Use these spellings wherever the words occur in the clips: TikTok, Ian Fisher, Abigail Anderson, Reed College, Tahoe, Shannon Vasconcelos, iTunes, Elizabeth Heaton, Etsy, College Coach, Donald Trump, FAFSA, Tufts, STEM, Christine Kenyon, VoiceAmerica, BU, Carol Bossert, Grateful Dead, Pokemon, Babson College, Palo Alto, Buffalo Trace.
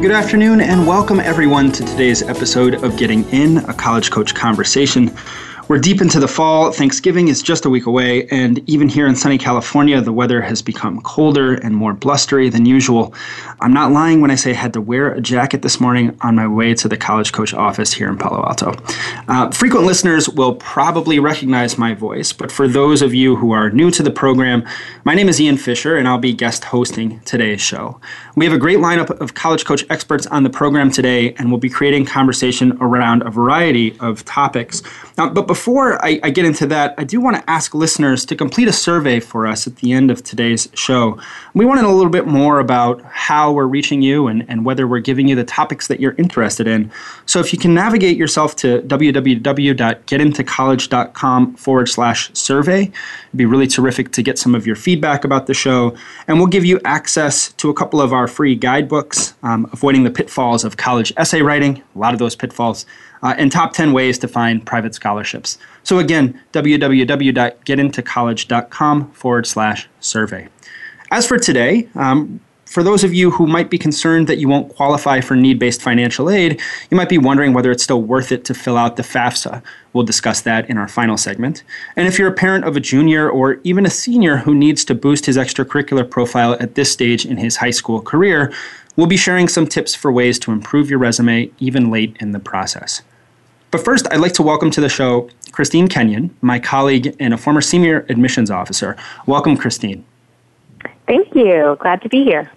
Good afternoon, and welcome everyone to today's episode of Getting In, a College Coach Conversation. We're deep into the fall. Thanksgiving is just a week away, and even here in sunny California, the weather has become colder and more blustery than usual. I'm not lying when I say I had to wear a jacket this morning on my way to the College Coach office here in Palo Alto. Frequent listeners will probably recognize my voice, but for those of you who are new to the program, my name is Ian Fisher, and I'll be guest hosting today's show. We have a great lineup of College Coach experts on the program today, and we'll be creating conversation around a variety of topics. But before I get into that, I do want to ask listeners to complete a survey for us at the end of today's show. We want to know a little bit more about how we're reaching you and whether we're giving you the topics that you're interested in. So if you can navigate yourself to www.getintocollege.com/survey, it'd be really terrific to get some of your feedback about the show. And we'll give you access to a couple of our free guidebooks, Avoiding the Pitfalls of College Essay Writing, a lot of those pitfalls, and top 10 ways to find private scholarships. So again, www.getintocollege.com/survey. As for today, for those of you who might be concerned that you won't qualify for need-based financial aid, you might be wondering whether it's still worth it to fill out the FAFSA. We'll discuss that in our final segment. And if you're a parent of a junior or even a senior who needs to boost his extracurricular profile at this stage in his high school career, we'll be sharing some tips for ways to improve your resume even late in the process. But first, I'd like to welcome to the show Christine Kenyon, my colleague and a former senior admissions officer. Welcome, Christine. Thank you. Glad to be here.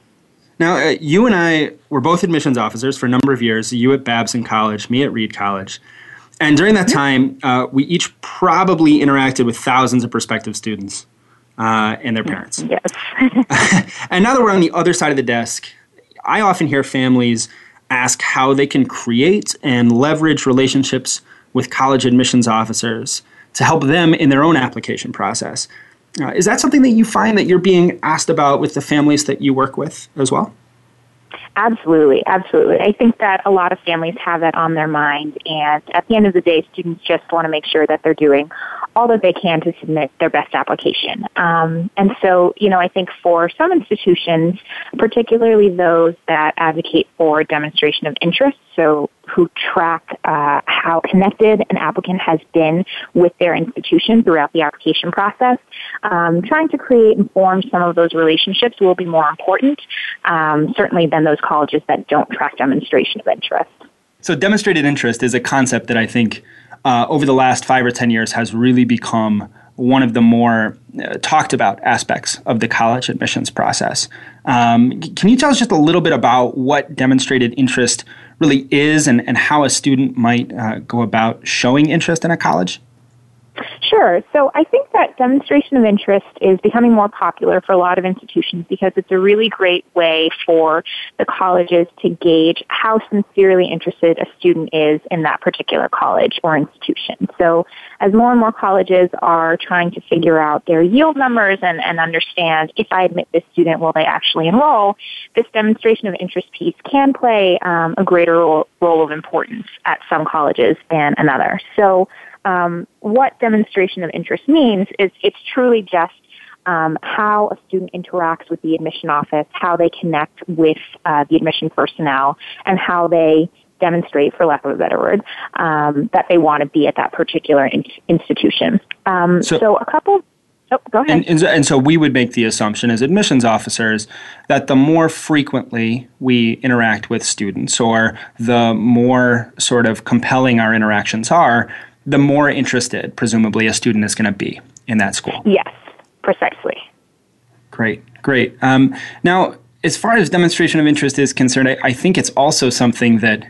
Now, you and I were both admissions officers for a number of years, you at Babson College, me at Reed College. And during that time, we each probably interacted with thousands of prospective students and their parents. Yes. And now that we're on the other side of the desk, I often hear families ask how they can create and leverage relationships with college admissions officers to help them in their own application process. Is that something that you find that you're being asked about with the families that you work with as well? Absolutely, absolutely. I think that a lot of families have that on their mind, and at the end of the day, students just want to make sure that they're doing all that they can to submit their best application. And so, you know, I think for some institutions, particularly those that advocate for demonstration of interest, so who track how connected an applicant has been with their institution throughout the application process, trying to create and form some of those relationships will be more important, certainly than those colleges that don't track demonstration of interest. So demonstrated interest is a concept that I think over the last 5 or 10 years has really become one of the more talked about aspects of the college admissions process. Can you tell us just a little bit about what demonstrated interest really is and how a student might go about showing interest in a college? Sure. So I think that demonstration of interest is becoming more popular for a lot of institutions because it's a really great way for the colleges to gauge how sincerely interested a student is in that particular college or institution. So as more and more colleges are trying to figure out their yield numbers and understand if I admit this student, will they actually enroll, this demonstration of interest piece can play a greater role of importance at some colleges than another. So what demonstration of interest means is it's truly just how a student interacts with the admission office, how they connect with the admission personnel, and how they demonstrate, for lack of a better word, that they want to be at that particular institution. So a couple Oh, go ahead. And so we would make the assumption as admissions officers that the more frequently we interact with students, or the more sort of compelling our interactions are, the more interested, presumably, a student is going to be in that school. Yes, precisely. Great. Now, as far as demonstration of interest is concerned, I think it's also something that,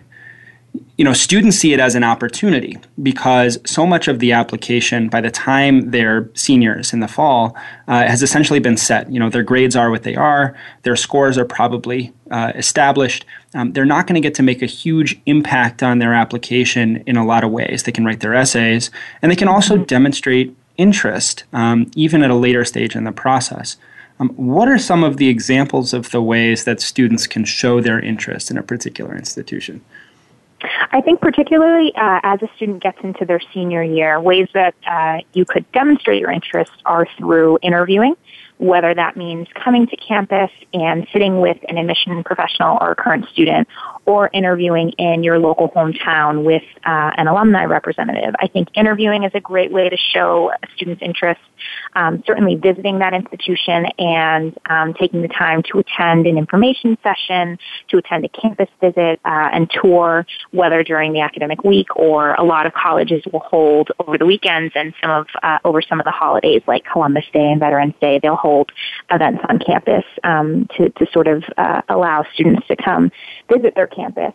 you know, students see it as an opportunity, because so much of the application by the time they're seniors in the fall has essentially been set. You know, their grades are what they are. Their scores are probably established. They're not going to get to make a huge impact on their application in a lot of ways. They can write their essays, and they can also demonstrate interest even at a later stage in the process. What are some of the examples of the ways that students can show their interest in a particular institution? I think particularly as a student gets into their senior year, ways that you could demonstrate your interest are through interviewing, whether that means coming to campus and sitting with an admission professional or a current student, or interviewing in your local hometown with an alumni representative. I think interviewing is a great way to show a student's interest, certainly visiting that institution and taking the time to attend an information session, to attend a campus visit and tour, whether during the academic week, or a lot of colleges will hold over the weekends and some of over some of the holidays like Columbus Day and Veterans Day, they'll hold events on campus to sort of allow students to come visit their campus.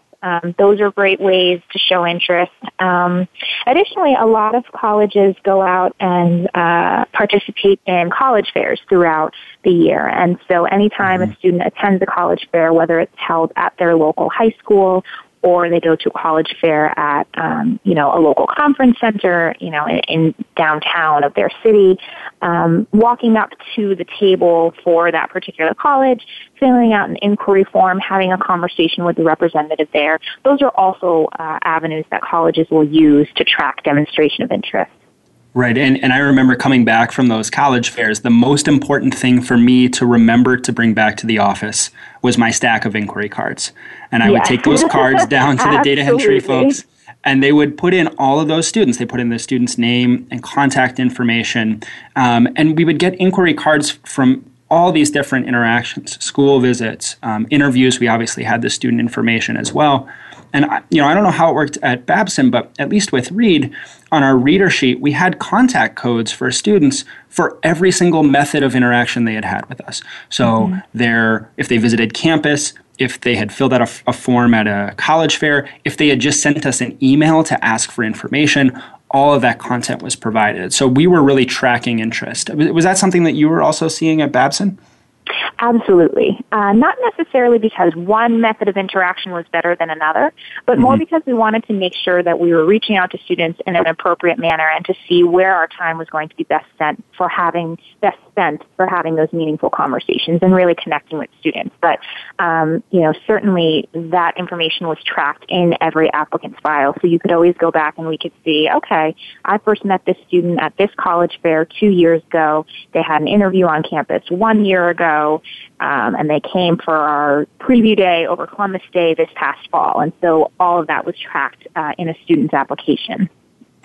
Those are great ways to show interest. Additionally, a lot of colleges go out and participate in college fairs throughout the year. And so anytime a student attends a college fair, whether it's held at their local high school or they go to a college fair at, a local conference center, in downtown of their city, walking up to the table for that particular college, filling out an inquiry form, having a conversation with the representative there. Those are also avenues that colleges will use to track demonstration of interest. Right, and I remember coming back from those college fairs, the most important thing for me to remember to bring back to the office was my stack of inquiry cards. And I would take those cards down to the data entry folks, and they would put in all of those students. They put in the student's name and contact information, and we would get inquiry cards from all these different interactions, school visits, interviews. We obviously had the student information as well. And, I don't know how it worked at Babson, but at least with Reed, on our reader sheet, we had contact codes for students for every single method of interaction they had with us. So if they visited campus, if they had filled out a form at a college fair, if they had just sent us an email to ask for information, all of that content was provided. So we were really tracking interest. Was that something that you were also seeing at Babson? Absolutely. Not necessarily because one method of interaction was better than another, but more because we wanted to make sure that we were reaching out to students in an appropriate manner and to see where our time was going to be best spent for having those meaningful conversations and really connecting with students. But, certainly that information was tracked in every applicant's file. So you could always go back and we could see, okay, I first met this student at this college fair 2 years ago. They had an interview on campus 1 year ago, and they came for our preview day over Columbus Day this past fall. And so all of that was tracked in a student's application.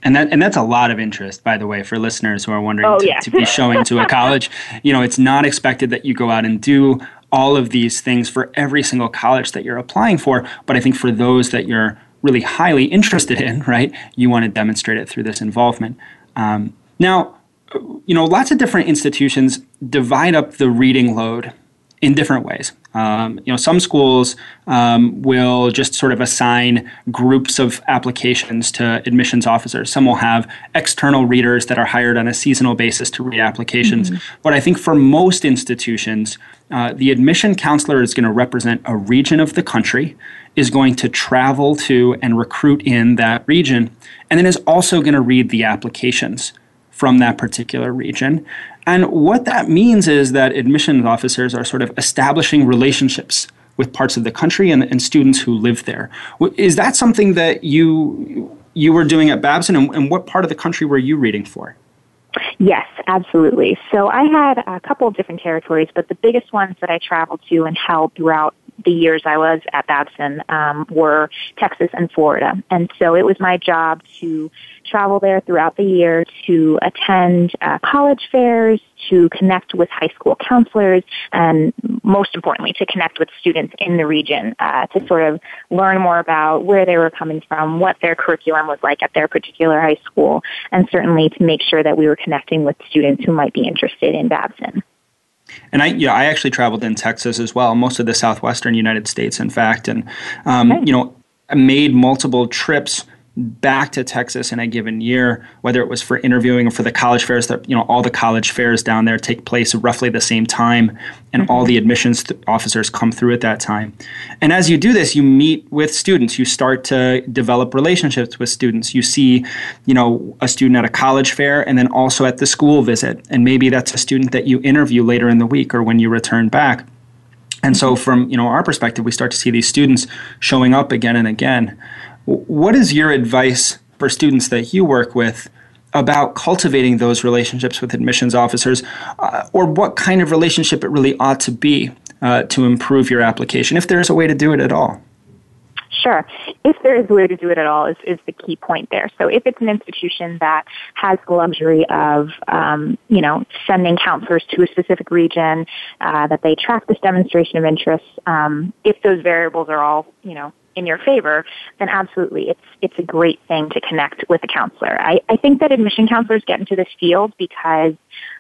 And that's a lot of interest, by the way, for listeners who are wondering to be showing to a college. It's not expected that you go out and do all of these things for every single college that you're applying for. But I think for those that you're really highly interested in, right, you want to demonstrate it through this involvement. Now, lots of different institutions divide up the reading load in different ways. Some schools will just sort of assign groups of applications to admissions officers. Some will have external readers that are hired on a seasonal basis to read applications. But I think for most institutions, the admission counselor is going to represent a region of the country, is going to travel to and recruit in that region, and then is also going to read the applications from that particular region. And what that means is that admissions officers are sort of establishing relationships with parts of the country and students who live there. Is that something that you were doing at Babson, and what part of the country were you reading for? Yes, absolutely. So I had a couple of different territories, but the biggest ones that I traveled to and held throughout the years I was at Babson were Texas and Florida. And so it was my job to travel there throughout the year, to attend college fairs, to connect with high school counselors, and most importantly, to connect with students in the region to sort of learn more about where they were coming from, what their curriculum was like at their particular high school, and certainly to make sure that we were connecting with students who might be interested in Babson. And I actually traveled in Texas as well, most of the southwestern United States, in fact, and I made multiple trips back to Texas in a given year, whether it was for interviewing or for the college fairs. That all the college fairs down there take place roughly the same time, and all the admissions officers come through at that time. And as you do this, you meet with students. You start to develop relationships with students. You see, a student at a college fair, and then also at the school visit, and maybe that's a student that you interview later in the week or when you return back. And so, from our perspective, we start to see these students showing up again and again. What is your advice for students that you work with about cultivating those relationships with admissions officers, or what kind of relationship it really ought to be to improve your application, if there's a way to do it at all? Sure. If there is a way to do it at all is the key point there. So if it's an institution that has the luxury of, sending counselors to a specific region, that they track this demonstration of interest, if those variables are all, in your favor, then absolutely it's a great thing to connect with a counselor. I think that admission counselors get into this field because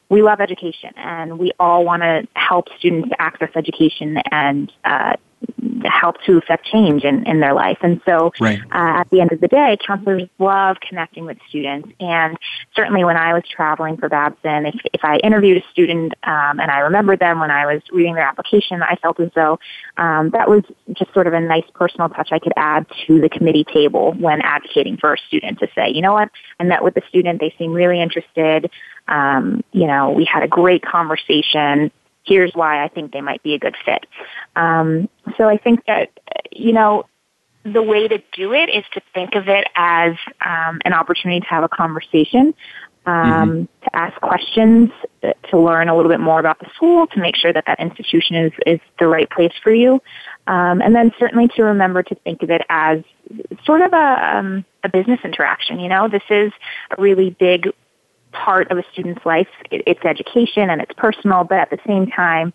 we love education and we all want to help students access education and help to affect change in their life. And so at the end of the day, counselors love connecting with students. And certainly when I was traveling for Babson, if I interviewed a student and I remembered them when I was reading their application, I felt as though that was just sort of a nice personal touch I could add to the committee table when advocating for a student, to say, you know what, I met with the student, they seem really interested, we had a great conversation. Here's why I think they might be a good fit. So I think that, the way to do it is to think of it as an opportunity to have a conversation, to ask questions, to learn a little bit more about the school, to make sure that institution is the right place for you. And then certainly to remember to think of it as sort of a business interaction. This is a really big part of a student's life. It's education and it's personal, but at the same time,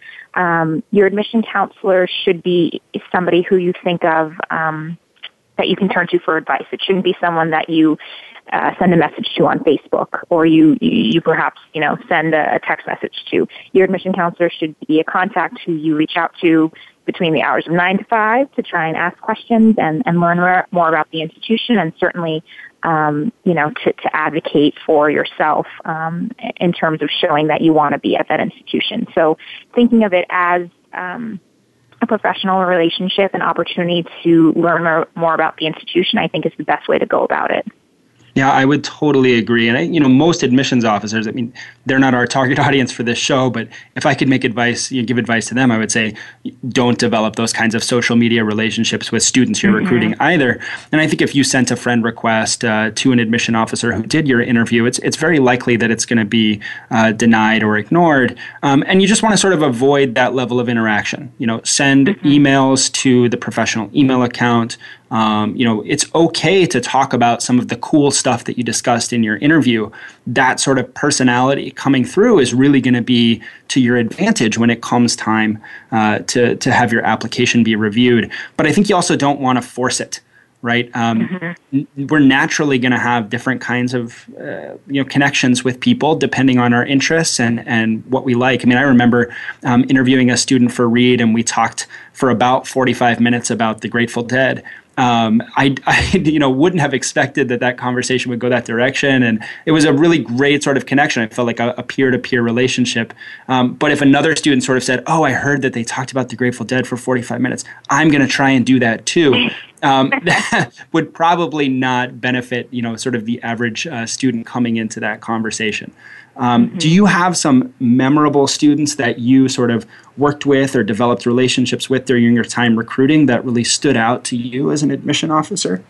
your admission counselor should be somebody who you think of that you can turn to for advice. It shouldn't be someone that you send a message to on Facebook, or you perhaps send a text message to. Your admission counselor should be a contact who you reach out to between the hours of 9 to 5 to try and ask questions and learn more about the institution, and certainly to advocate for yourself in terms of showing that you want to be at that institution. So thinking of it as a professional relationship, an opportunity to learn more about the institution, I think is the best way to go about it. Yeah, I would totally agree. And, most admissions officers, they're not our target audience for this show, but if I could give advice to them, I would say, don't develop those kinds of social media relationships with students you're recruiting either. And I think if you sent a friend request to an admission officer who did your interview, it's very likely that it's going to be denied or ignored. And you just want to sort of avoid that level of interaction. Send emails to the professional email account. It's okay to talk about some of the cool stuff that you discussed in your interview. That sort of personality coming through is really going to be to your advantage when it comes time to have your application be reviewed. But I think you also don't want to force it, right? We're naturally going to have different kinds of connections with people depending on our interests and what we like. I remember interviewing a student for Reed, and we talked for about 45 minutes about the Grateful Dead. I wouldn't have expected that conversation would go that direction. And it was a really great sort of connection. It felt like a peer-to-peer relationship. But if another student sort of said, oh, I heard that they talked about the Grateful Dead for 45 minutes, I'm going to try and do that too. That would probably not benefit, sort of the average student coming into that conversation. Do you have some memorable students that you sort of worked with or developed relationships with during your time recruiting that really stood out to you as an admission officer?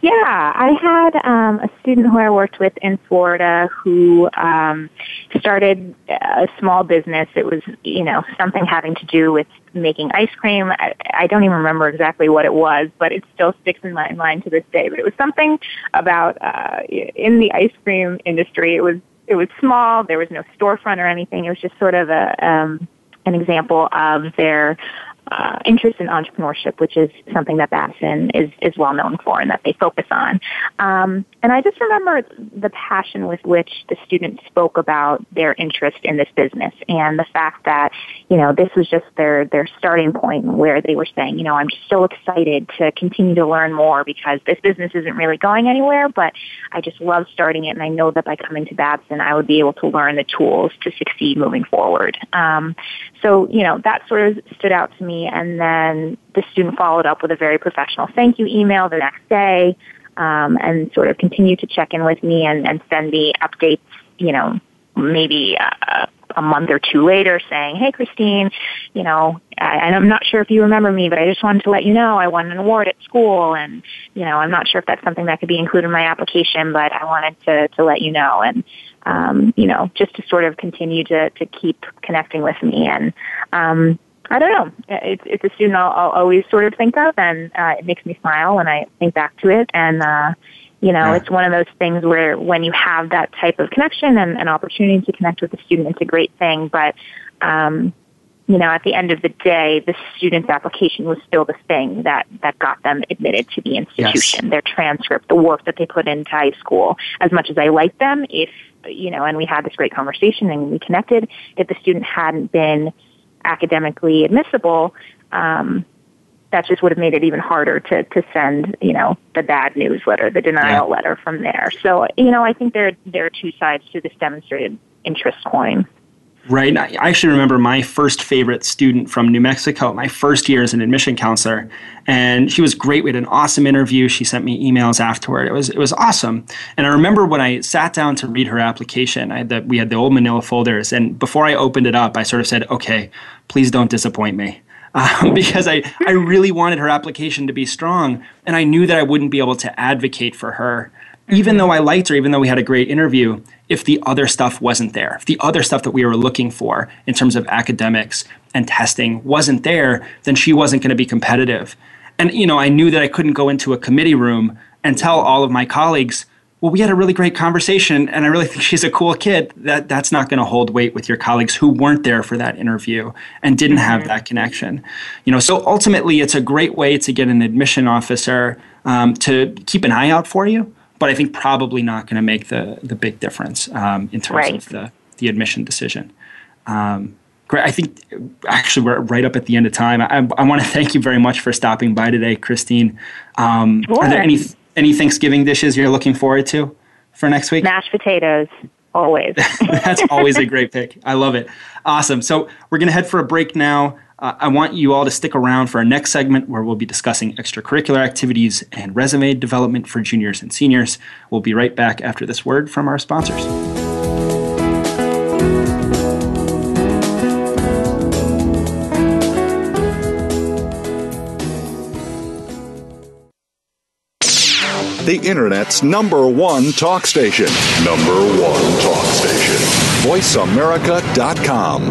Yeah, I had a student who I worked with in Florida who started a small business. It was, you know, something having to do with making ice cream. I don't even remember exactly what it was, but it still sticks in my mind to this day. But it was something about in the ice cream industry. It was small. There was no storefront or anything. It was just sort of a an example of their interest in entrepreneurship, which is something that Babson is well known for and that they focus on. And I just remember the passion with which the students spoke about their interest in this business and the fact that, you know, this was just their starting point where they were saying, you know, I'm so excited to continue to learn more because this business isn't really going anywhere, but I just love starting it. And I know that by coming to Babson, I would be able to learn the tools to succeed moving forward. So, you know, that sort of stood out to me. And then the student followed up with a very professional thank you email the next day, and sort of continued to check in with me and send me updates, you know, maybe a month or two later saying, hey, Christine, you know, and I'm not sure if you remember me, but I just wanted to let you know I won an award at school. And, you know, I'm not sure if that's something that could be included in my application, but I wanted to let you know. And, you know, just to sort of continue to keep connecting with me. And, I don't know. It's a student I'll always sort of think of, and it makes me smile when I think back to it. And, you know, it's one of those things where when you have that type of connection and an opportunity to connect with a student, it's a great thing. But, you know, at the end of the day, the student's application was still the thing that got them admitted to the institution, yes. Their transcript, the work that they put into high school. As much as I liked them, if, you know, and we had this great conversation and we connected, if the student hadn't been academically admissible, that just would have made it even harder to send, you know, the bad news letter, the denial letter from there. So, you know, I think there are two sides to this demonstrated interest coin. Right. I actually remember my first favorite student from New Mexico, my first year as an admission counselor, and she was great. We had an awesome interview. She sent me emails afterward. It was awesome. And I remember when I sat down to read her application, we had the old manila folders, and before I opened it up, I sort of said, okay, please don't disappoint me. Because I really wanted her application to be strong, and I knew that I wouldn't be able to advocate for her. Even though I liked her, even though we had a great interview, if the other stuff wasn't there, if the other stuff that we were looking for in terms of academics and testing wasn't there, then she wasn't going to be competitive. And, you know, I knew that I couldn't go into a committee room and tell all of my colleagues, well, we had a really great conversation and I really think she's a cool kid. That's not going to hold weight with your colleagues who weren't there for that interview and didn't have that connection. You know, so ultimately it's a great way to get an admission officer to keep an eye out for you. But I think probably not going to make the big difference in terms of the admission decision. Great. I think actually we're right up at the end of time. I want to thank you very much for stopping by today, Christine. Sure. Are there any Thanksgiving dishes you're looking forward to for next week? Mashed potatoes. Always. That's always a great pick. I love it. Awesome. So we're going to head for a break now. I want you all to stick around for our next segment where we'll be discussing extracurricular activities and resume development for juniors and seniors. We'll be right back after this word from our sponsors. The Internet's #1 talk station. #1 talk station. VoiceAmerica.com.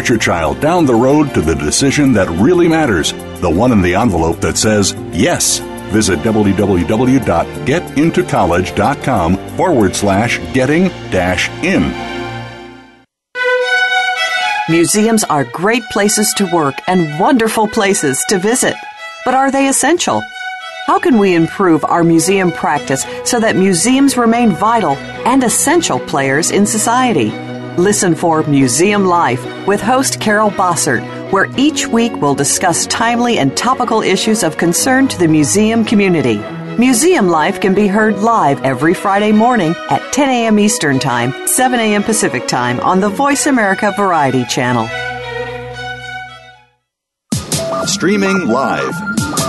your child down the road to the decision that really matters, the one in the envelope that says yes. Visit www.getintocollege.com/getting-in. Museums are great places to work and wonderful places to visit. But are they essential? How can we improve our museum practice so that museums remain vital and essential players in society? Listen for Museum Life with host Carol Bossert, where each week we'll discuss timely and topical issues of concern to the museum community. Museum Life can be heard live every Friday morning at 10 a.m. Eastern Time, 7 a.m. Pacific Time on the Voice America Variety Channel. Streaming live,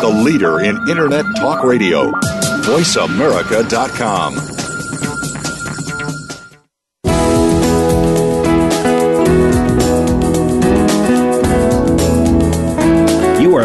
the leader in Internet Talk Radio, VoiceAmerica.com. You are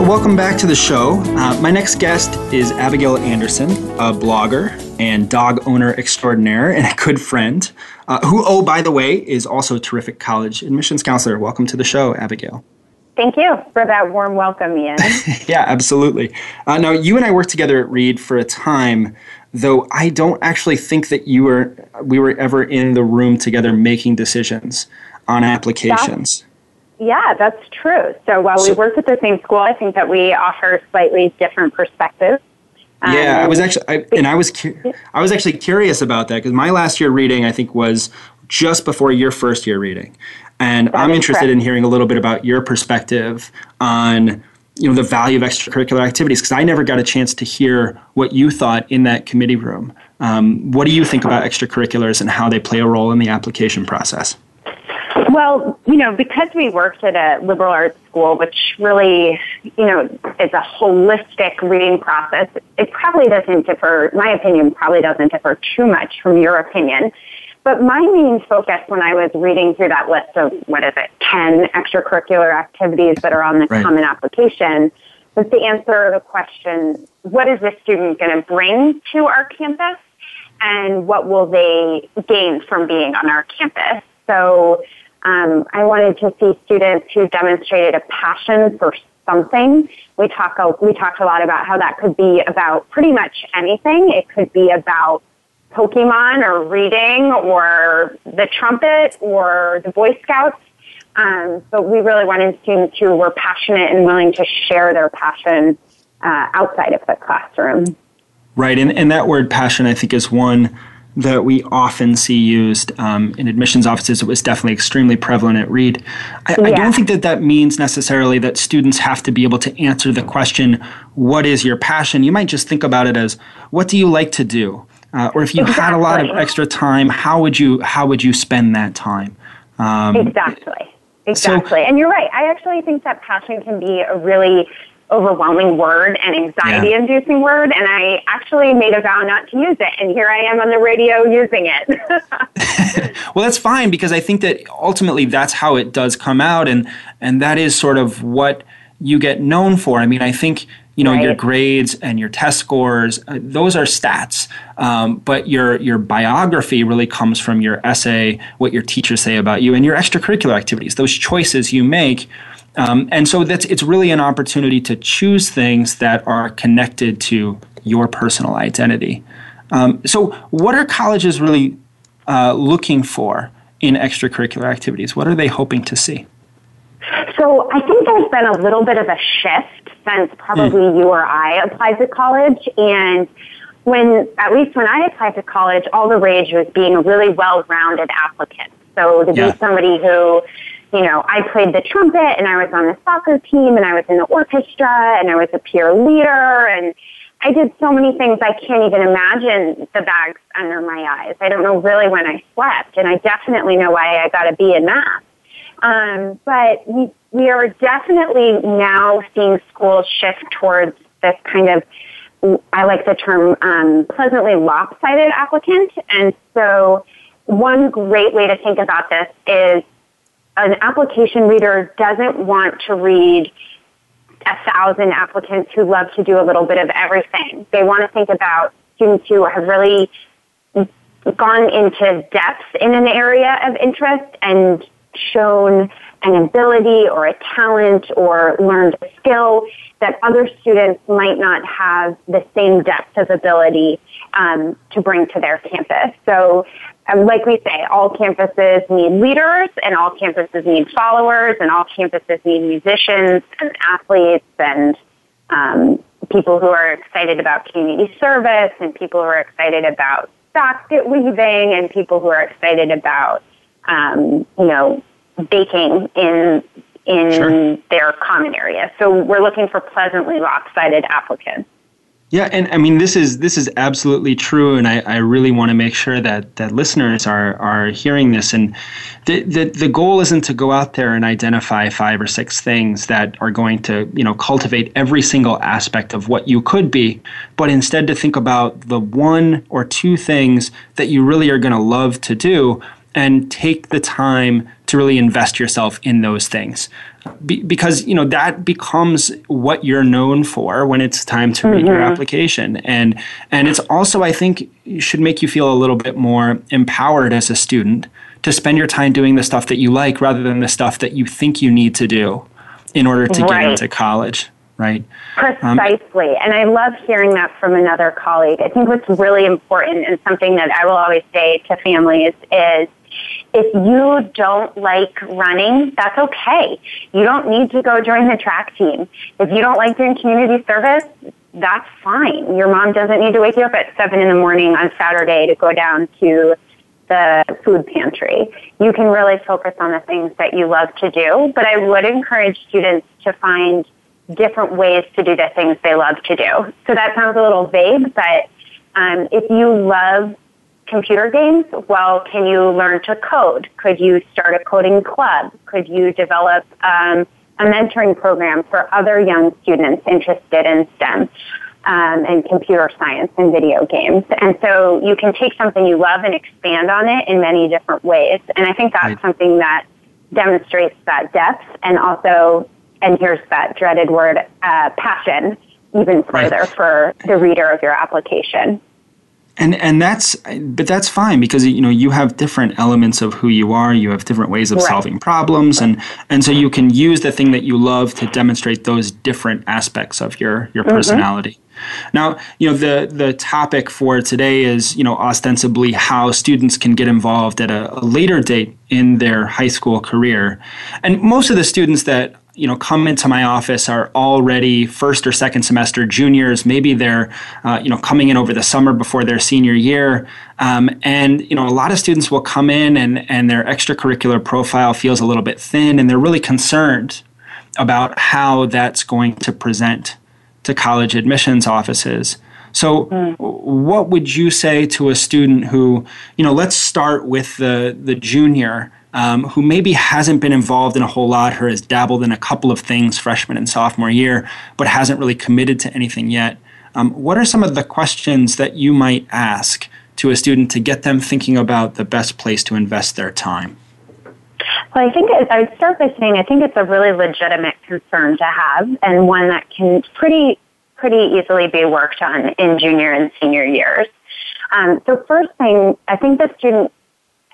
Welcome back to the show. My next guest is Abigail Anderson, a blogger and dog owner extraordinaire and a good friend, who, oh, by the way, is also a terrific college admissions counselor. Welcome to the show, Abigail. Thank you for that warm welcome, Ian. Yeah, absolutely. Now, you and I worked together at Reed for a time, though I don't actually think that we were ever in the room together making decisions on applications. Yeah, that's true. So while we worked at the same school, I think that we offer slightly different perspectives. Yeah, I was actually curious about that, because my last year reading, I think, was just before your first year reading, and I'm interested in hearing a little bit about your perspective on, you know, the value of extracurricular activities, because I never got a chance to hear what you thought in that committee room. What do you think about extracurriculars and how they play a role in the application process? Well, you know, because we worked at a liberal arts school, which really, you know, is a holistic reading process, it probably doesn't differ, my opinion probably doesn't differ too much from your opinion. But my main focus when I was reading through that list of, 10 extracurricular activities that are on the common application, was to answer the question, what is this student going to bring to our campus, and what will they gain from being on our campus? So I wanted to see students who demonstrated a passion for something. We talked a lot about how that could be about pretty much anything. It could be about Pokemon or reading or the trumpet or the Boy Scouts. But we really wanted students who were passionate and willing to share their passion outside of the classroom. Right, and that word passion, I think, is one that we often see used in admissions offices. It was definitely extremely prevalent at Reed. I don't think that means necessarily that students have to be able to answer the question, what is your passion? You might just think about it as, what do you like to do? Or if you had a lot of extra time, how would you spend that time? Exactly. So, and you're right. I actually think that passion can be a really overwhelming word and anxiety-inducing word, and I actually made a vow not to use it, and here I am on the radio using it. Well, that's fine, because I think that ultimately that's how it does come out, and that is sort of what you get known for. I mean, I think, you know, your grades and your test scores, those are stats, but your biography really comes from your essay, what your teachers say about you, and your extracurricular activities, those choices you make. And so it's really an opportunity to choose things that are connected to your personal identity. So what are colleges really looking for in extracurricular activities? What are they hoping to see? So I think there's been a little bit of a shift since probably you or I applied to college. And at least when I applied to college, all the rage was being a really well-rounded applicant. So to be somebody who, you know, I played the trumpet, and I was on the soccer team, and I was in the orchestra, and I was a peer leader, and I did so many things I can't even imagine the bags under my eyes. I don't know really when I slept, and I definitely know why I got a B in math. But we are definitely now seeing schools shift towards this kind of, I like the term, pleasantly lopsided applicant. And so one great way to think about this is, an application reader doesn't want to read 1,000 applicants who love to do a little bit of everything. They want to think about students who have really gone into depth in an area of interest and shown an ability or a talent or learned a skill that other students might not have the same depth of ability to bring to their campus. So like we say, all campuses need leaders, and all campuses need followers, and all campuses need musicians and athletes and people who are excited about community service, and people who are excited about basket weaving, and people who are excited about baking in sure. their common area. So we're looking for pleasantly lopsided applicants. Yeah, and I mean this is absolutely true, and I really want to make sure that listeners are hearing this. And the goal isn't to go out there and identify 5 or 6 things that are going to, cultivate every single aspect of what you could be, but instead to think about the 1 or 2 things that you really are going to love to do, and take the time to really invest yourself in those things. Because, that becomes what you're known for when it's time to read your application. And it's also, I think, should make you feel a little bit more empowered as a student to spend your time doing the stuff that you like rather than the stuff that you think you need to do in order to get into college. Right. Precisely. And I love hearing that from another colleague. I think what's really important, and something that I will always say to families, is if you don't like running, that's okay. You don't need to go join the track team. If you don't like doing community service, that's fine. Your mom doesn't need to wake you up at 7 in the morning on Saturday to go down to the food pantry. You can really focus on the things that you love to do. But I would encourage students to find different ways to do the things they love to do. So that sounds a little vague, but if you love computer games, well, can you learn to code? Could you start a coding club? Could you develop a mentoring program for other young students interested in STEM and computer science and video games? And so you can take something you love and expand on it in many different ways. And I think that's something that demonstrates that depth and also, and here's that dreaded word, passion, even further for the reader of your application. And that's fine, because you have different elements of who you are. You have different ways of solving problems, and so you can use the thing that you love to demonstrate those different aspects of your personality. Now, the topic for today is, ostensibly how students can get involved at a later date in their high school career. And most of the students that come into my office are already first or second semester juniors. Maybe they're, coming in over the summer before their senior year. A lot of students will come in and their extracurricular profile feels a little bit thin, and they're really concerned about how that's going to present to college admissions offices. So what would you say to a student who, let's start with the junior who maybe hasn't been involved in a whole lot, or has dabbled in a couple of things freshman and sophomore year, but hasn't really committed to anything yet? What are some of the questions that you might ask to a student to get them thinking about the best place to invest their time? Well, I think I would start by saying I think it's a really legitimate concern to have, and one that can pretty easily be worked on in junior and senior years. So first thing, I think the student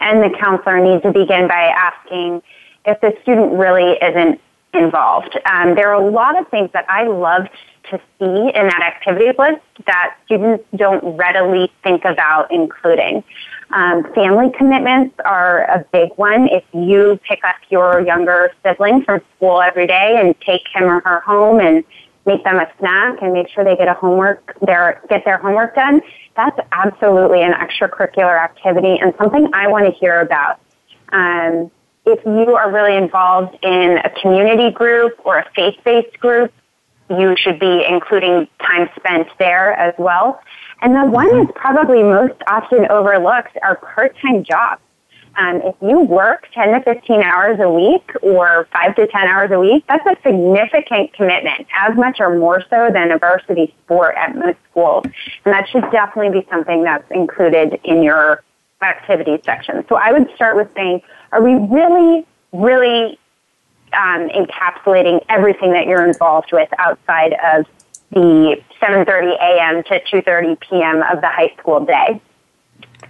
and the counselor need to begin by asking if the student really isn't involved. There are a lot of things that I loved to see in that activity list that students don't readily think about including. Family commitments are a big one. If you pick up your younger sibling from school every day and take him or her home and make them a snack and make sure they get their homework done, that's absolutely an extracurricular activity and something I want to hear about. If you are really involved in a community group or a faith-based group, you should be including time spent there as well. And the one that's probably most often overlooked are part-time jobs. If you work 10 to 15 hours a week or 5 to 10 hours a week, that's a significant commitment, as much or more so than a varsity sport at most schools. And that should definitely be something that's included in your activities section. So I would start with saying, are we really, really encapsulating everything that you're involved with outside of the 7:30 a.m. to 2:30 p.m. of the high school day.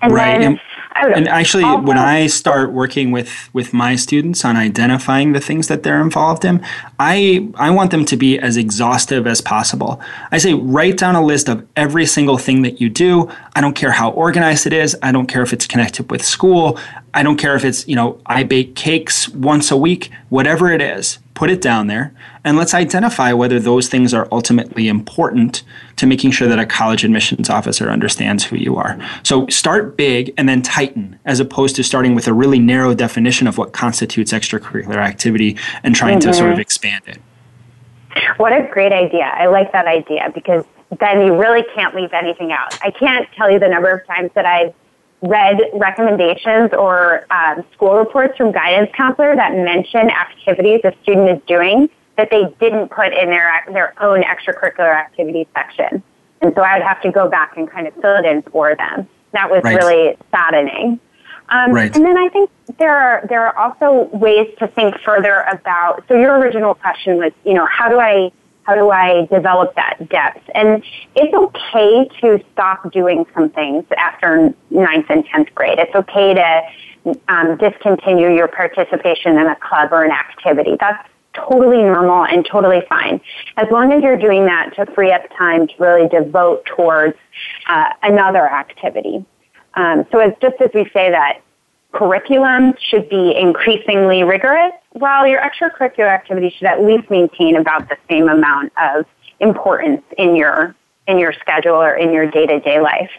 And right. Then, and actually, when I start working with my students on identifying the things that they're involved in, I want them to be as exhaustive as possible. I say, write down a list of every single thing that you do. I don't care how organized it is. I don't care if it's connected with school. I don't care if it's, I bake cakes once a week, whatever it is. Put it down there, and let's identify whether those things are ultimately important to making sure that a college admissions officer understands who you are. So start big and then tighten, as opposed to starting with a really narrow definition of what constitutes extracurricular activity and trying to sort of expand it. What a great idea. I like that idea, because then you really can't leave anything out. I can't tell you the number of times that I've read recommendations or school reports from guidance counselor that mention activities a student is doing that they didn't put in their own extracurricular activity section. And so I would have to go back and kind of fill it in for them. That was really saddening. Right. And then I think there are also ways to think further about, so your original question was, how do I develop that depth? And it's okay to stop doing some things after 9th and 10th grade. It's okay to discontinue your participation in a club or an activity. That's totally normal and totally fine, as long as you're doing that to free up time to really devote towards another activity. So just as we say that curriculum should be increasingly rigorous, well, your extracurricular activity should at least maintain about the same amount of importance in your schedule or in your day-to-day life.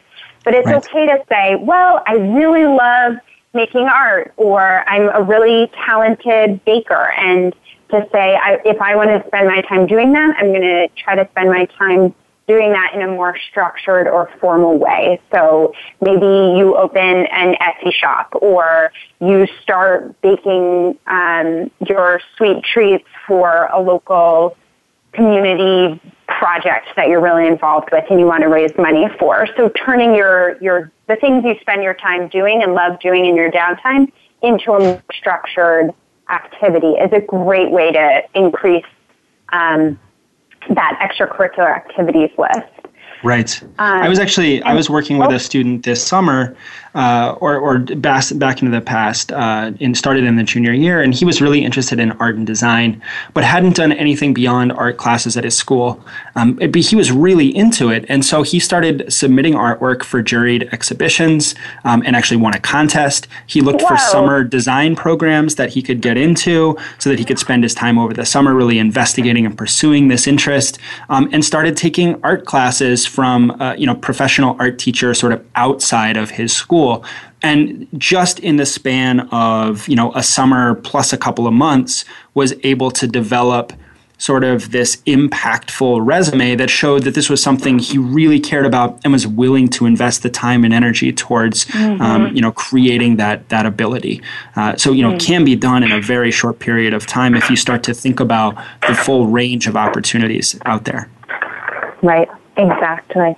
But it's okay to say, well, I really love making art, or I'm a really talented baker, and to say, if I want to spend my time doing that, I'm going to try to spend my time doing that in a more structured or formal way. So maybe you open an Etsy shop, or you start baking your sweet treats for a local community project that you're really involved with and you want to raise money for. So turning the things you spend your time doing and love doing in your downtime into a more structured activity is a great way to increase that extracurricular activities list. Right. I was working with a student this summer, or back into the past, and started in the junior year, and he was really interested in art and design, but hadn't done anything beyond art classes at his school. But he was really into it, and so he started submitting artwork for juried exhibitions, and actually won a contest. He looked for summer design programs that he could get into, so that he could spend his time over the summer really investigating and pursuing this interest, and started taking art classes from professional art teacher sort of outside of his school. And just in the span of a summer plus a couple of months, was able to develop sort of this impactful resume that showed that this was something he really cared about and was willing to invest the time and energy towards, creating that ability. Can be done in a very short period of time if you start to think about the full range of opportunities out there. Right. Exactly.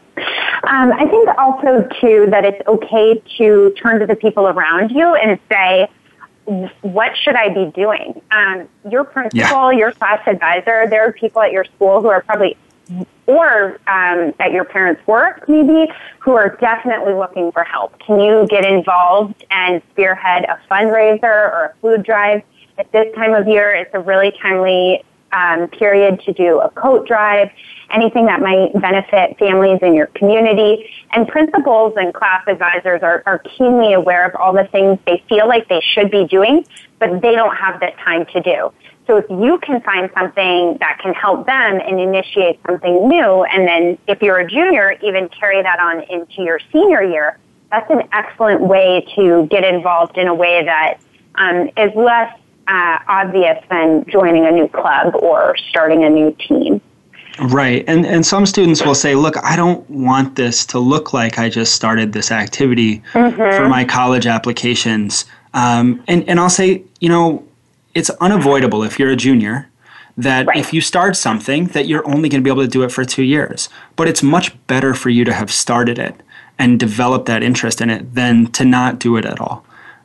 I think also, too, that it's okay to turn to the people around you and say, what should I be doing? Your principal, your class advisor, there are people at your school who are probably, or at your parents' work maybe, who are definitely looking for help. Can you get involved and spearhead a fundraiser or a food drive? At this time of year, it's a really timely period to do a coat drive, anything that might benefit families in your community. And principals and class advisors are keenly aware of all the things they feel like they should be doing, but they don't have the time to do. So if you can find something that can help them and initiate something new, and then if you're a junior, even carry that on into your senior year, that's an excellent way to get involved in a way that is less obvious than joining a new club or starting a new team. Right. And some students will say, look, I don't want this to look like I just started this activity for my college applications. And I'll say, it's unavoidable if you're a junior that if you start something that you're only going to be able to do it for 2 years. But it's much better for you to have started it and developed that interest in it than to not do it at all.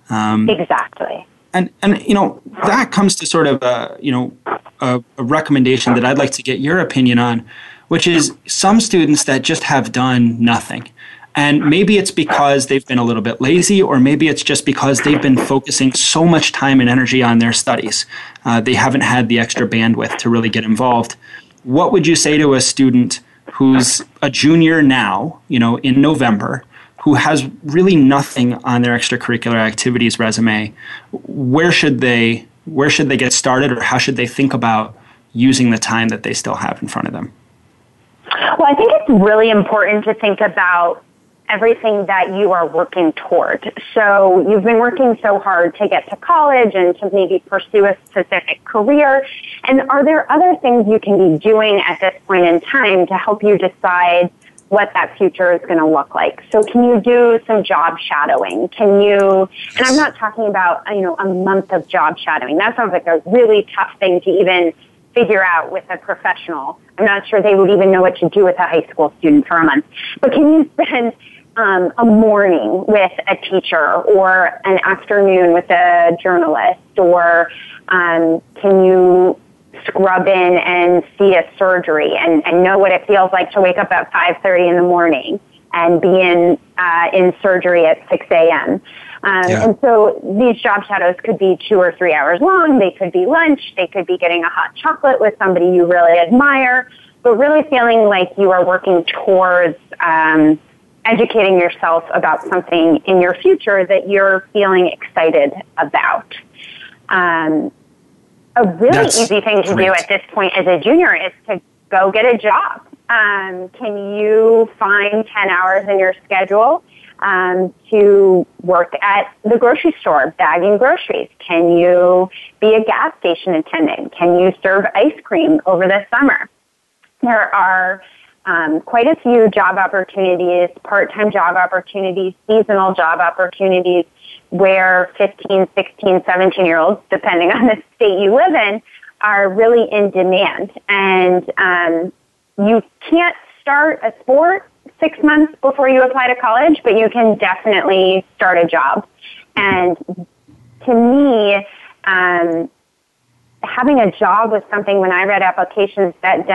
Exactly. And you know, that comes to sort of a recommendation that I'd like to get your opinion on, which is some students that just have done nothing. And maybe it's because they've been a little bit lazy, or maybe it's just because they've been focusing so much time and energy on their studies. They haven't had the extra bandwidth to really get involved. What would you say to a student who's a junior now, you know, in November, who has really nothing on their extracurricular activities resume? Where should they get started, or how should they think about using the time that they still have in front of them? Well, I think it's really important to think about everything that you are working toward. So you've been working so hard to get to college and to maybe pursue a specific career. And are there other things you can be doing at this point in time to help you decide what that future is going to look like? So can you do some job shadowing? Can you, and I'm not talking about, you know, a month of job shadowing. That sounds like a really tough thing to even figure out with a professional. I'm not sure they would even know what to do with a high school student for a month. But can you spend a morning with a teacher, or an afternoon with a journalist, or can you scrub in and see a surgery and know what it feels like to wake up at 5:30 in the morning and be in surgery at 6 a.m. And so these job shadows could be 2 or 3 hours long. They could be lunch. They could be getting a hot chocolate with somebody you really admire, but really feeling like you are working towards educating yourself about something in your future that you're feeling excited about. A really easy thing to do at this point as a junior is to go get a job. Can you find 10 hours in your schedule to work at the grocery store, bagging groceries? Can you be a gas station attendant? Can you serve ice cream over the summer? There are quite a few job opportunities, part-time job opportunities, seasonal job opportunities, where 15, 16, 17-year-olds, depending on the state you live in, are really in demand. And you can't start a sport 6 months before you apply to college, but you can definitely start a job. And to me, having a job was something, when I read applications, that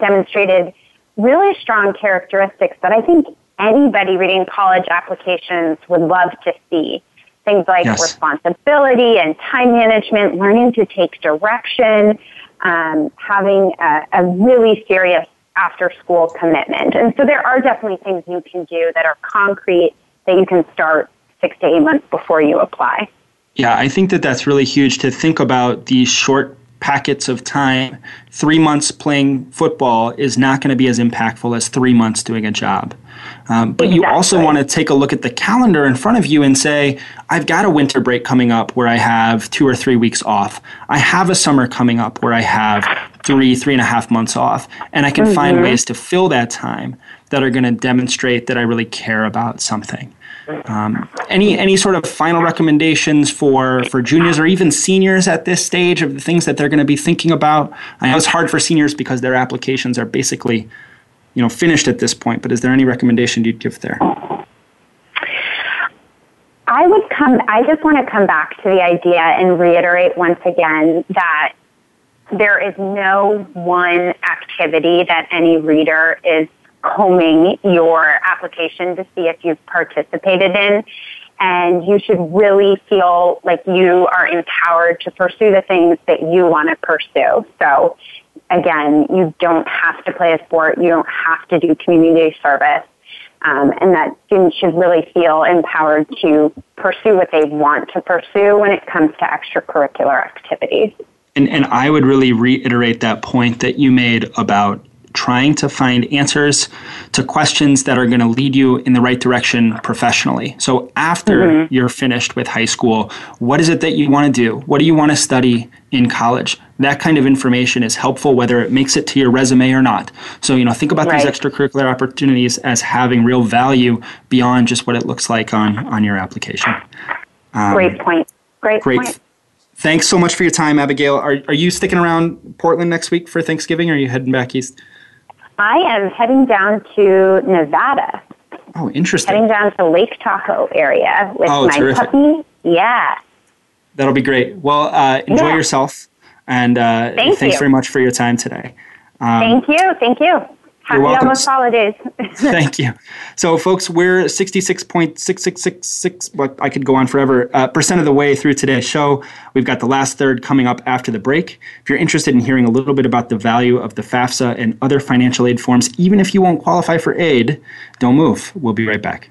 demonstrated really strong characteristics that I think anybody reading college applications would love to see. Things like responsibility and time management, learning to take direction, having a really serious after-school commitment. And so there are definitely things you can do that are concrete that you can start 6 to 8 months before you apply. Yeah, I think that that's really huge to think about these short packets of time. 3 months playing football is not going to be as impactful as 3 months doing a job. But you also want to take a look at the calendar in front of you and say, I've got a winter break coming up where I have 2 or 3 weeks off. I have a summer coming up where I have three and a half months off. And I can find ways to fill that time that are going to demonstrate that I really care about something. Any sort of final recommendations for juniors or even seniors at this stage of the things that they're going to be thinking about? I know it's hard for seniors because their applications are basically, you know, finished at this point, but is there any recommendation you'd give there? I just want to come back to the idea and reiterate once again that there is no one activity that any reader is combing your application to see if you've participated in, and you should really feel like you are empowered to pursue the things that you want to pursue. So again, you don't have to play a sport, you don't have to do community service, and that students should really feel empowered to pursue what they want to pursue when it comes to extracurricular activities. And I would really reiterate that point that you made about trying to find answers to questions that are going to lead you in the right direction professionally. So after you're finished with high school, what is it that you want to do? What do you want to study in college? That kind of information is helpful, whether it makes it to your resume or not. So, you know, think about these extracurricular opportunities as having real value beyond just what it looks like on your application. Great point. Thanks so much for your time, Abigail. Are you sticking around Portland next week for Thanksgiving, or are you heading back east? I am heading down to Nevada. Oh, interesting. Heading down to Lake Tahoe area with my puppy. Yeah. That'll be great. Well, enjoy yourself. And thanks very much for your time today. Thank you. Happy almost holidays. Thank you. So, folks, we're 66.6666, but I could go on forever, percent of the way through today's show. We've got the last third coming up after the break. If you're interested in hearing a little bit about the value of the FAFSA and other financial aid forms, even if you won't qualify for aid, don't move. We'll be right back.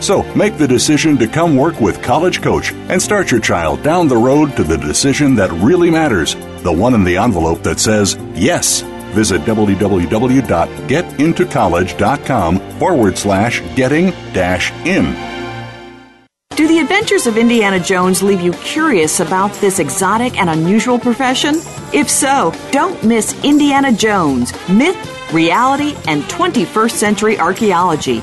So make the decision to come work with College Coach and start your child down the road to the decision that really matters, the one in the envelope that says yes. Visit www.getintocollege.com/getting-in. Do the adventures of Indiana Jones leave you curious about this exotic and unusual profession? If so, don't miss Indiana Jones, Myth, Reality, and 21st Century Archaeology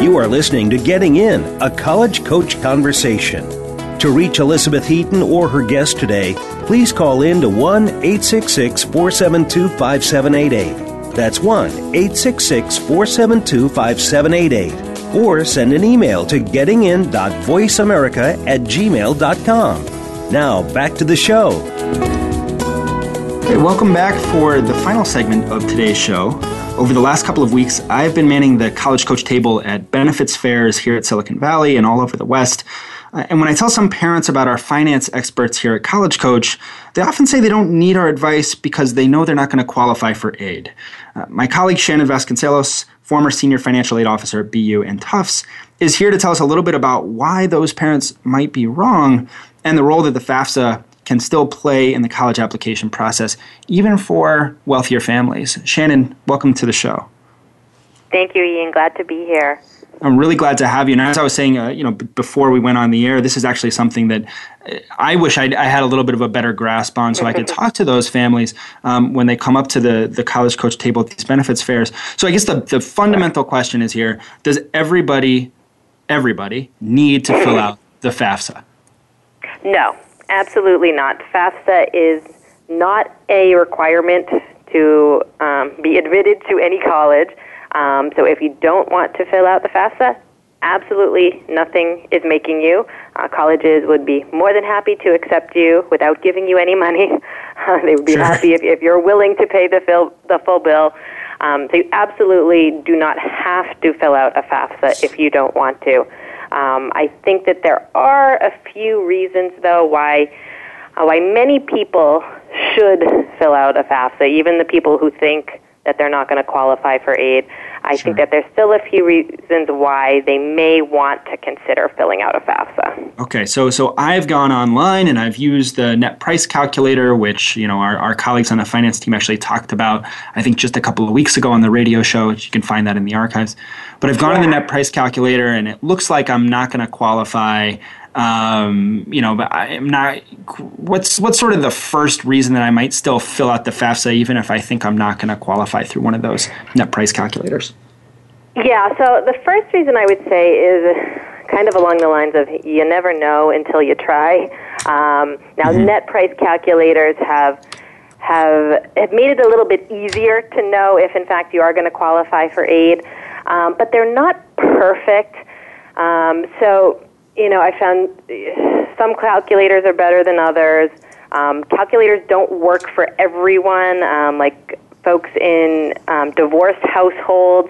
You are listening to Getting In, a College Coach Conversation. To reach Elizabeth Heaton or her guest today, please call in to 1-866-472-5788. That's 1-866-472-5788. Or send an email to gettingin.voiceamerica@gmail.com. Now, back to the show. Hey, welcome back for the final segment of today's show. Over the last couple of weeks, I've been manning the College Coach table at benefits fairs here at Silicon Valley and all over the West. And when I tell some parents about our finance experts here at College Coach, they often say they don't need our advice because they know they're not going to qualify for aid. My colleague Shannon Vasconcelos, former senior financial aid officer at BU and Tufts, is here to tell us a little bit about why those parents might be wrong and the role that the FAFSA can still play in the college application process, even for wealthier families. Shannon, welcome to the show. Thank you, Ian. Glad to be here. I'm really glad to have you. And as I was saying, before we went on the air, this is actually something that I wish I had a little bit of a better grasp on so I could talk to those families when they come up to the College Coach table at these benefits fairs. So I guess the fundamental question is here, does everybody need to fill out the FAFSA? No. Absolutely not. FAFSA is not a requirement to be admitted to any college. So if you don't want to fill out the FAFSA, absolutely nothing is making you. Colleges would be more than happy to accept you without giving you any money. They would be happy if you're willing to pay the full bill. So you absolutely do not have to fill out a FAFSA if you don't want to. I think that there are a few reasons, though, why many people should fill out a FAFSA, even the people who think that they're not going to qualify for aid. I think that there's still a few reasons why they may want to consider filling out a FAFSA. Okay, so I've gone online and I've used the net price calculator, which our colleagues on the finance team actually talked about, I think just a couple of weeks ago on the radio show. You can find that in the archives. But I've gone to the net price calculator and it looks like I'm not going to qualify But I'm not, what's sort of the first reason that I might still fill out the FAFSA, even if I think I'm not going to qualify through one of those net price calculators? Yeah, so the first reason I would say is kind of along the lines of you never know until you try. Now, net price calculators have made it a little bit easier to know if, in fact, you are going to qualify for aid. But they're not perfect. I found some calculators are better than others. Calculators don't work for everyone, like folks in divorced households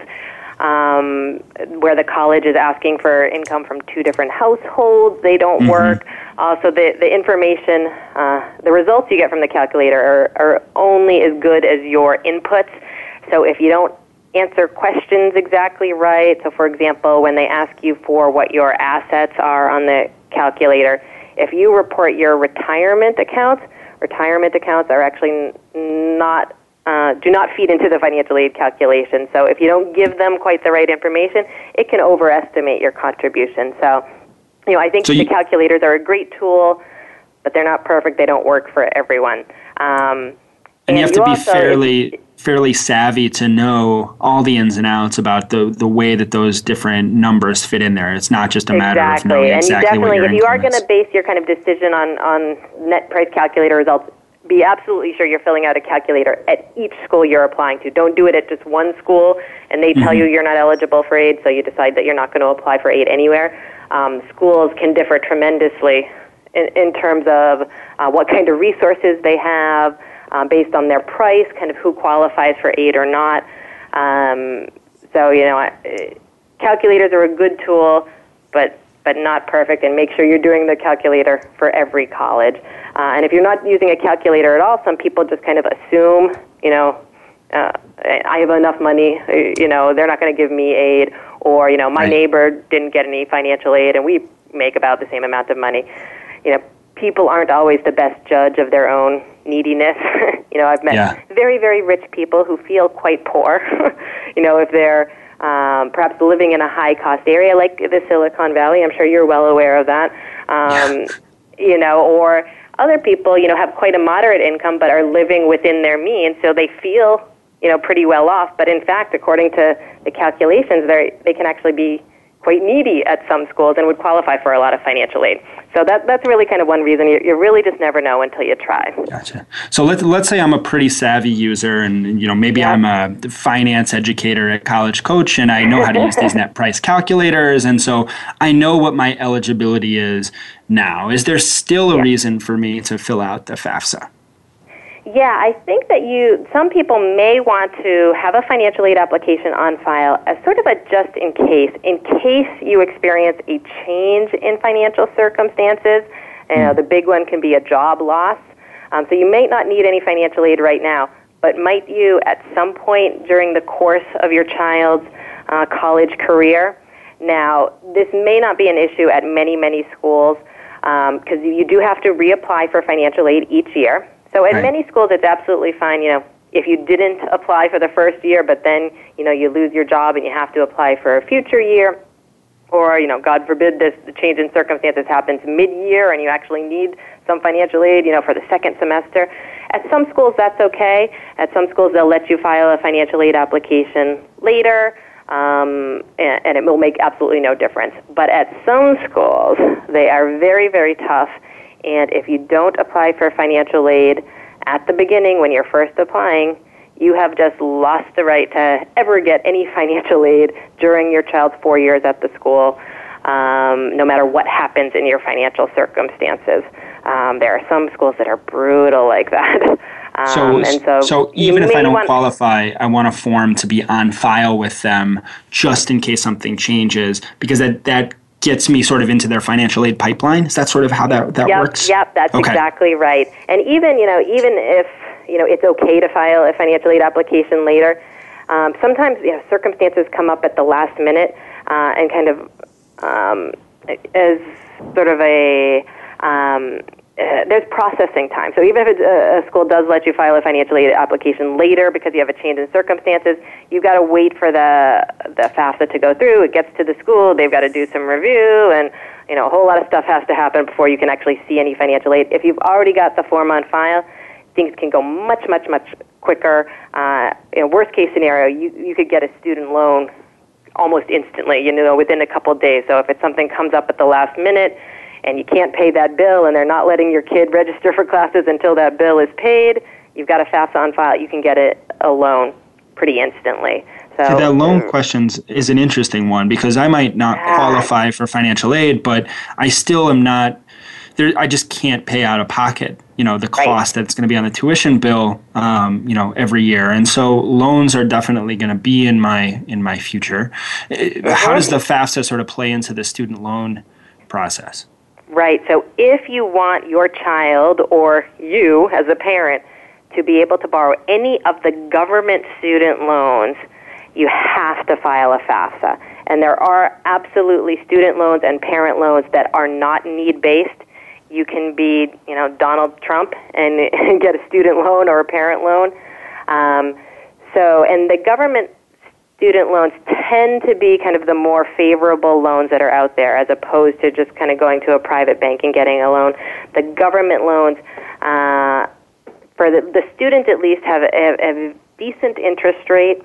where the college is asking for income from two different households. They don't work. Also, the information, the results you get from the calculator are only as good as your inputs. So if you don't answer questions exactly right, so for example, when they ask you for what your assets are on the calculator, if you report your retirement accounts are actually not do not feed into the financial aid calculation. So if you don't give them quite the right information, it can overestimate your contribution. So, I think the calculators are a great tool, but they're not perfect. They don't work for everyone. And you have to be fairly savvy to know all the ins and outs about the way that those different numbers fit in there. It's not just a matter of knowing exactly what your income is. If you are going to base your kind of decision on net price calculator results, be absolutely sure you're filling out a calculator at each school you're applying to. Don't do it at just one school and they tell you you're not eligible for aid, so you decide that you're not going to apply for aid anywhere. Schools can differ tremendously in terms of what kind of resources they have, based on their price, kind of who qualifies for aid or not. Calculators are a good tool, but not perfect, and make sure you're doing the calculator for every college. And if you're not using a calculator at all, some people just kind of assume, I have enough money, they're not going to give me aid, or, my right. neighbor didn't get any financial aid, and we make about the same amount of money. People aren't always the best judge of their own neediness. I've met very, very rich people who feel quite poor, if they're perhaps living in a high-cost area like the Silicon Valley. I'm sure you're well aware of that. Or other people, have quite a moderate income but are living within their means, so they feel, pretty well off. But in fact, according to the calculations, they can actually be quite needy at some schools and would qualify for a lot of financial aid. So that's really kind of one reason. You really just never know until you try. Gotcha. So let's say I'm a pretty savvy user and maybe I'm a finance educator at College Coach and I know how to use these net price calculators, and so I know what my eligibility is now. Is there still a reason for me to fill out the FAFSA? Yeah, I think that some people may want to have a financial aid application on file as sort of a just in case you experience a change in financial circumstances. The big one can be a job loss. So you might not need any financial aid right now, but might you at some point during the course of your child's college career? Now, this may not be an issue at many, many schools because you do have to reapply for financial aid each year. So at many schools, it's absolutely fine, if you didn't apply for the first year, but then, you lose your job and you have to apply for a future year, or, God forbid the change in circumstances happens mid-year and you actually need some financial aid, for the second semester. At some schools, that's okay. At some schools, they'll let you file a financial aid application later, and it will make absolutely no difference. But at some schools, they are very, very tough. And if you don't apply for financial aid at the beginning when you're first applying, you have just lost the right to ever get any financial aid during your child's 4 years at the school, no matter what happens in your financial circumstances. There are some schools that are brutal like that. So even if I don't qualify, I want a form to be on file with them just in case something changes, because that gets me sort of into their financial aid pipeline. Is that sort of how that works? Yep, that's exactly right. And even, even if, it's okay to file a financial aid application later, sometimes, circumstances come up at the last minute and kind of as sort of a... there's processing time. So even if a school does let you file a financial aid application later because you have a change in circumstances, you've got to wait for the FAFSA to go through. It gets to the school. They've got to do some review and You know, a whole lot of stuff has to happen before you can actually see any financial aid. If you've already got the form on file, things can go much, much, much quicker. In worst case scenario, you could get a student loan almost instantly, you know, within a couple of days. So if it's something comes up at the last minute and you can't pay that bill and they're not letting your kid register for classes until that bill is paid, you've got a FAFSA on file, you can get a loan pretty instantly. So that loan questions is an interesting one, because I might not qualify for financial aid, but I still am not there. I just can't pay out of pocket, you know, the cost that's going to be on the tuition bill, you know, every year. And so loans are definitely going to be in my future. How does the FAFSA sort of play into the student loan process? Right. So if you want your child or you as a parent to be able to borrow any of the government student loans, you have to file a FAFSA. And there are absolutely student loans and parent loans that are not need-based. You can be, you know, Donald Trump and get a student loan or a parent loan. And the government student loans tend to be kind of the more favorable loans that are out there, as opposed to just kind of going to a private bank and getting a loan. The government loans, for the student at least, have a decent interest rate.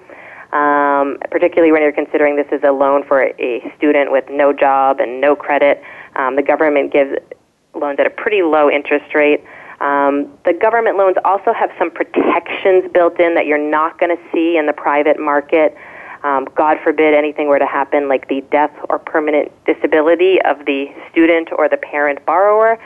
Particularly when you're considering this is a loan for a student with no job and no credit. The government gives loans at a pretty low interest rate. The government loans also have some protections built in that you're not going to see in the private market. God forbid anything were to happen, like the death or permanent disability of the student or the parent borrower,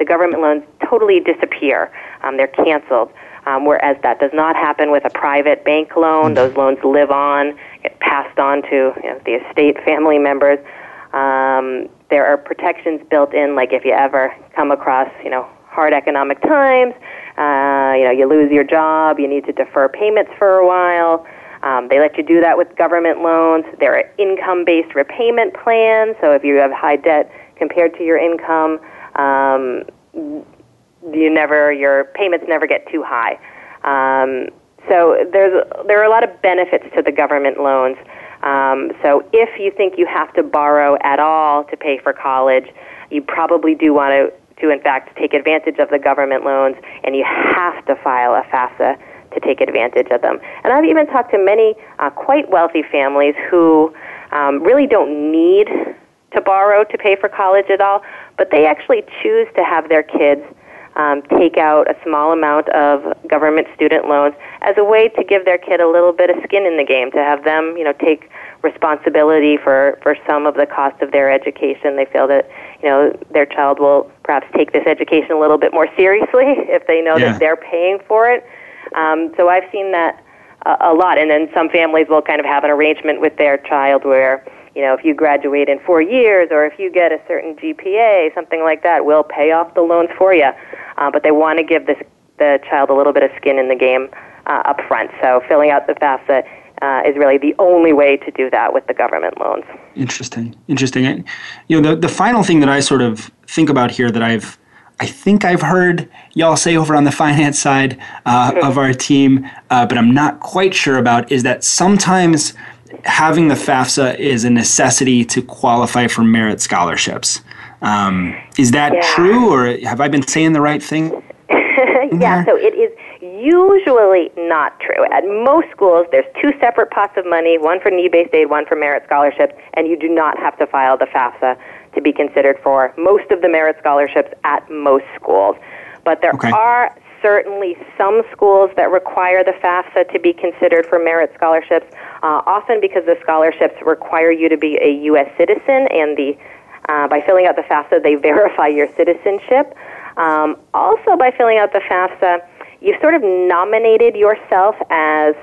the government loans totally disappear. They're canceled. Whereas that does not happen with a private bank loan. Those loans live on, get passed on to, you know, the estate family members. There are protections built in, like if you ever come across, you know, hard economic times, you know, you lose your job, you need to defer payments for a while. They let you do that with government loans. There are income-based repayment plans. So if you have high debt compared to your income, your payments never get too high. So there are a lot of benefits to the government loans. So if you think you have to borrow at all to pay for college, you probably do want to in fact take advantage of the government loans, and you have to file a FAFSA to take advantage of them. And I've even talked to many quite wealthy families who really don't need to borrow to pay for college at all, but they actually choose to have their kids take out a small amount of government student loans as a way to give their kid a little bit of skin in the game, to have them, you know, take responsibility for some of the cost of their education. They feel that, you know, their child will perhaps take this education a little bit more seriously if they know that they're paying for it. So I've seen that a lot. And then some families will kind of have an arrangement with their child where, you know, if you graduate in 4 years or if you get a certain GPA, something like that, we'll pay off the loans for you. But they want to give the child a little bit of skin in the game up front. So filling out the FAFSA is really the only way to do that with the government loans. Interesting. And, you know, the final thing that I sort of think about here that I think I've heard y'all say over on the finance side of our team, but I'm not quite sure about, is that sometimes having the FAFSA is a necessity to qualify for merit scholarships. Is that true, or have I been saying the right thing? So it is usually not true. At most schools, there's two separate pots of money, one for need-based aid, one for merit scholarships, and you do not have to file the FAFSA to be considered for most of the merit scholarships at most schools. But there are certainly some schools that require the FAFSA to be considered for merit scholarships, often because the scholarships require you to be a U.S. citizen, and by filling out the FAFSA, they verify your citizenship. Also, by filling out the FAFSA, you've sort of nominated yourself as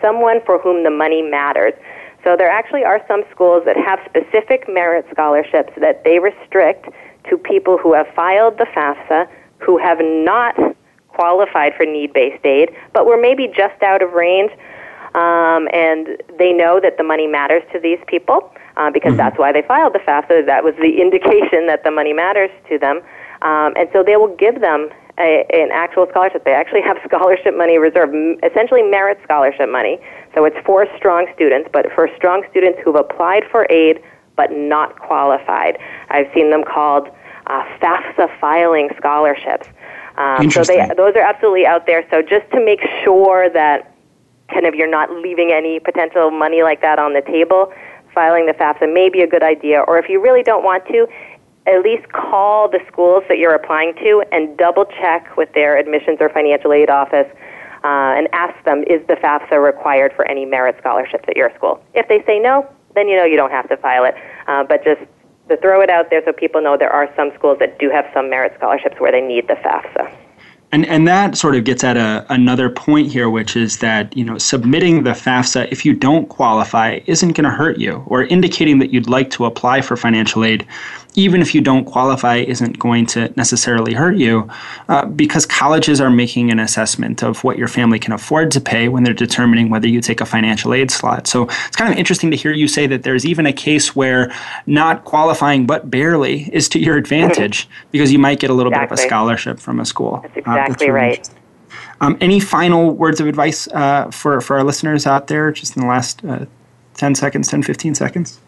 someone for whom the money matters. So there actually are some schools that have specific merit scholarships that they restrict to people who have filed the FAFSA, who have not qualified for need-based aid, but were maybe just out of range, and they know that the money matters to these people because that's why they filed the FAFSA. That was the indication that the money matters to them, and so they will give them an actual scholarship. They actually have scholarship money reserved, essentially merit scholarship money. So it's for strong students, but for strong students who've applied for aid, but not qualified. I've seen them called FAFSA filing scholarships. Those are absolutely out there. So just to make sure that kind of you're not leaving any potential money like that on the table, filing the FAFSA may be a good idea. Or if you really don't want to, at least call the schools that you're applying to and double-check with their admissions or financial aid office and ask them, is the FAFSA required for any merit scholarships at your school? If they say no, then you know you don't have to file it. But just to throw it out there so people know there are some schools that do have some merit scholarships where they need the FAFSA. And that sort of gets at another point here, which is that, you know, submitting the FAFSA, if you don't qualify, isn't going to hurt you, or indicating that you'd like to apply for financial aid, even if you don't qualify, isn't going to necessarily hurt you, because colleges are making an assessment of what your family can afford to pay when they're determining whether you take a financial aid slot. So it's kind of interesting to hear you say that there's even a case where not qualifying but barely is to your advantage because you might get a little bit of a scholarship from a school. That's exactly really right. Any final words of advice for our listeners out there just in the last 10, 15 seconds?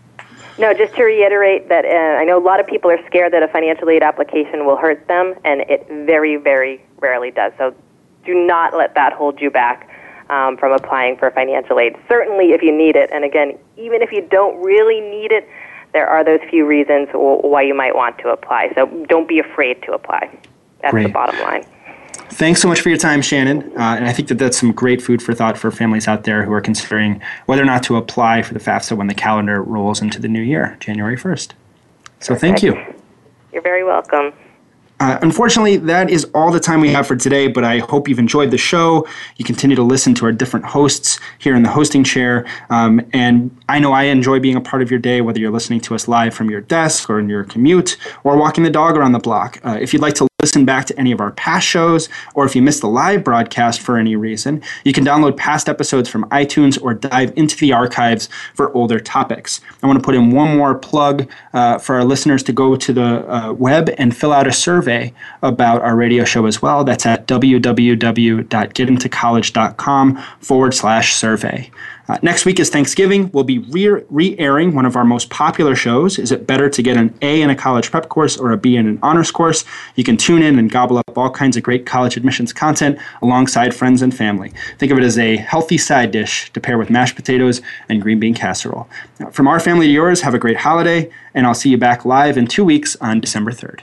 No, just to reiterate that I know a lot of people are scared that a financial aid application will hurt them, and it very, very rarely does. So do not let that hold you back from applying for financial aid, certainly if you need it. And again, even if you don't really need it, there are those few reasons why you might want to apply. So don't be afraid to apply. That's the bottom line. Thanks so much for your time, Shannon. And I think that that's some great food for thought for families out there who are considering whether or not to apply for the FAFSA when the calendar rolls into the new year, January 1st. So thank you. You're very welcome. Unfortunately, that is all the time we have for today, but I hope you've enjoyed the show. You continue to listen to our different hosts here in the hosting chair. And I know I enjoy being a part of your day, whether you're listening to us live from your desk or in your commute or walking the dog around the block. If you'd like to listen back to any of our past shows, or if you missed the live broadcast for any reason, you can download past episodes from iTunes or dive into the archives for older topics. I want to put in one more plug for our listeners to go to the web and fill out a survey about our radio show as well. That's at www.getintocollege.com/survey. Next week is Thanksgiving. We'll be re-airing one of our most popular shows. Is it better to get an A in a college prep course or a B in an honors course? You can tune in and gobble up all kinds of great college admissions content alongside friends and family. Think of it as a healthy side dish to pair with mashed potatoes and green bean casserole. Now, from our family to yours, have a great holiday, and I'll see you back live in 2 weeks on December 3rd.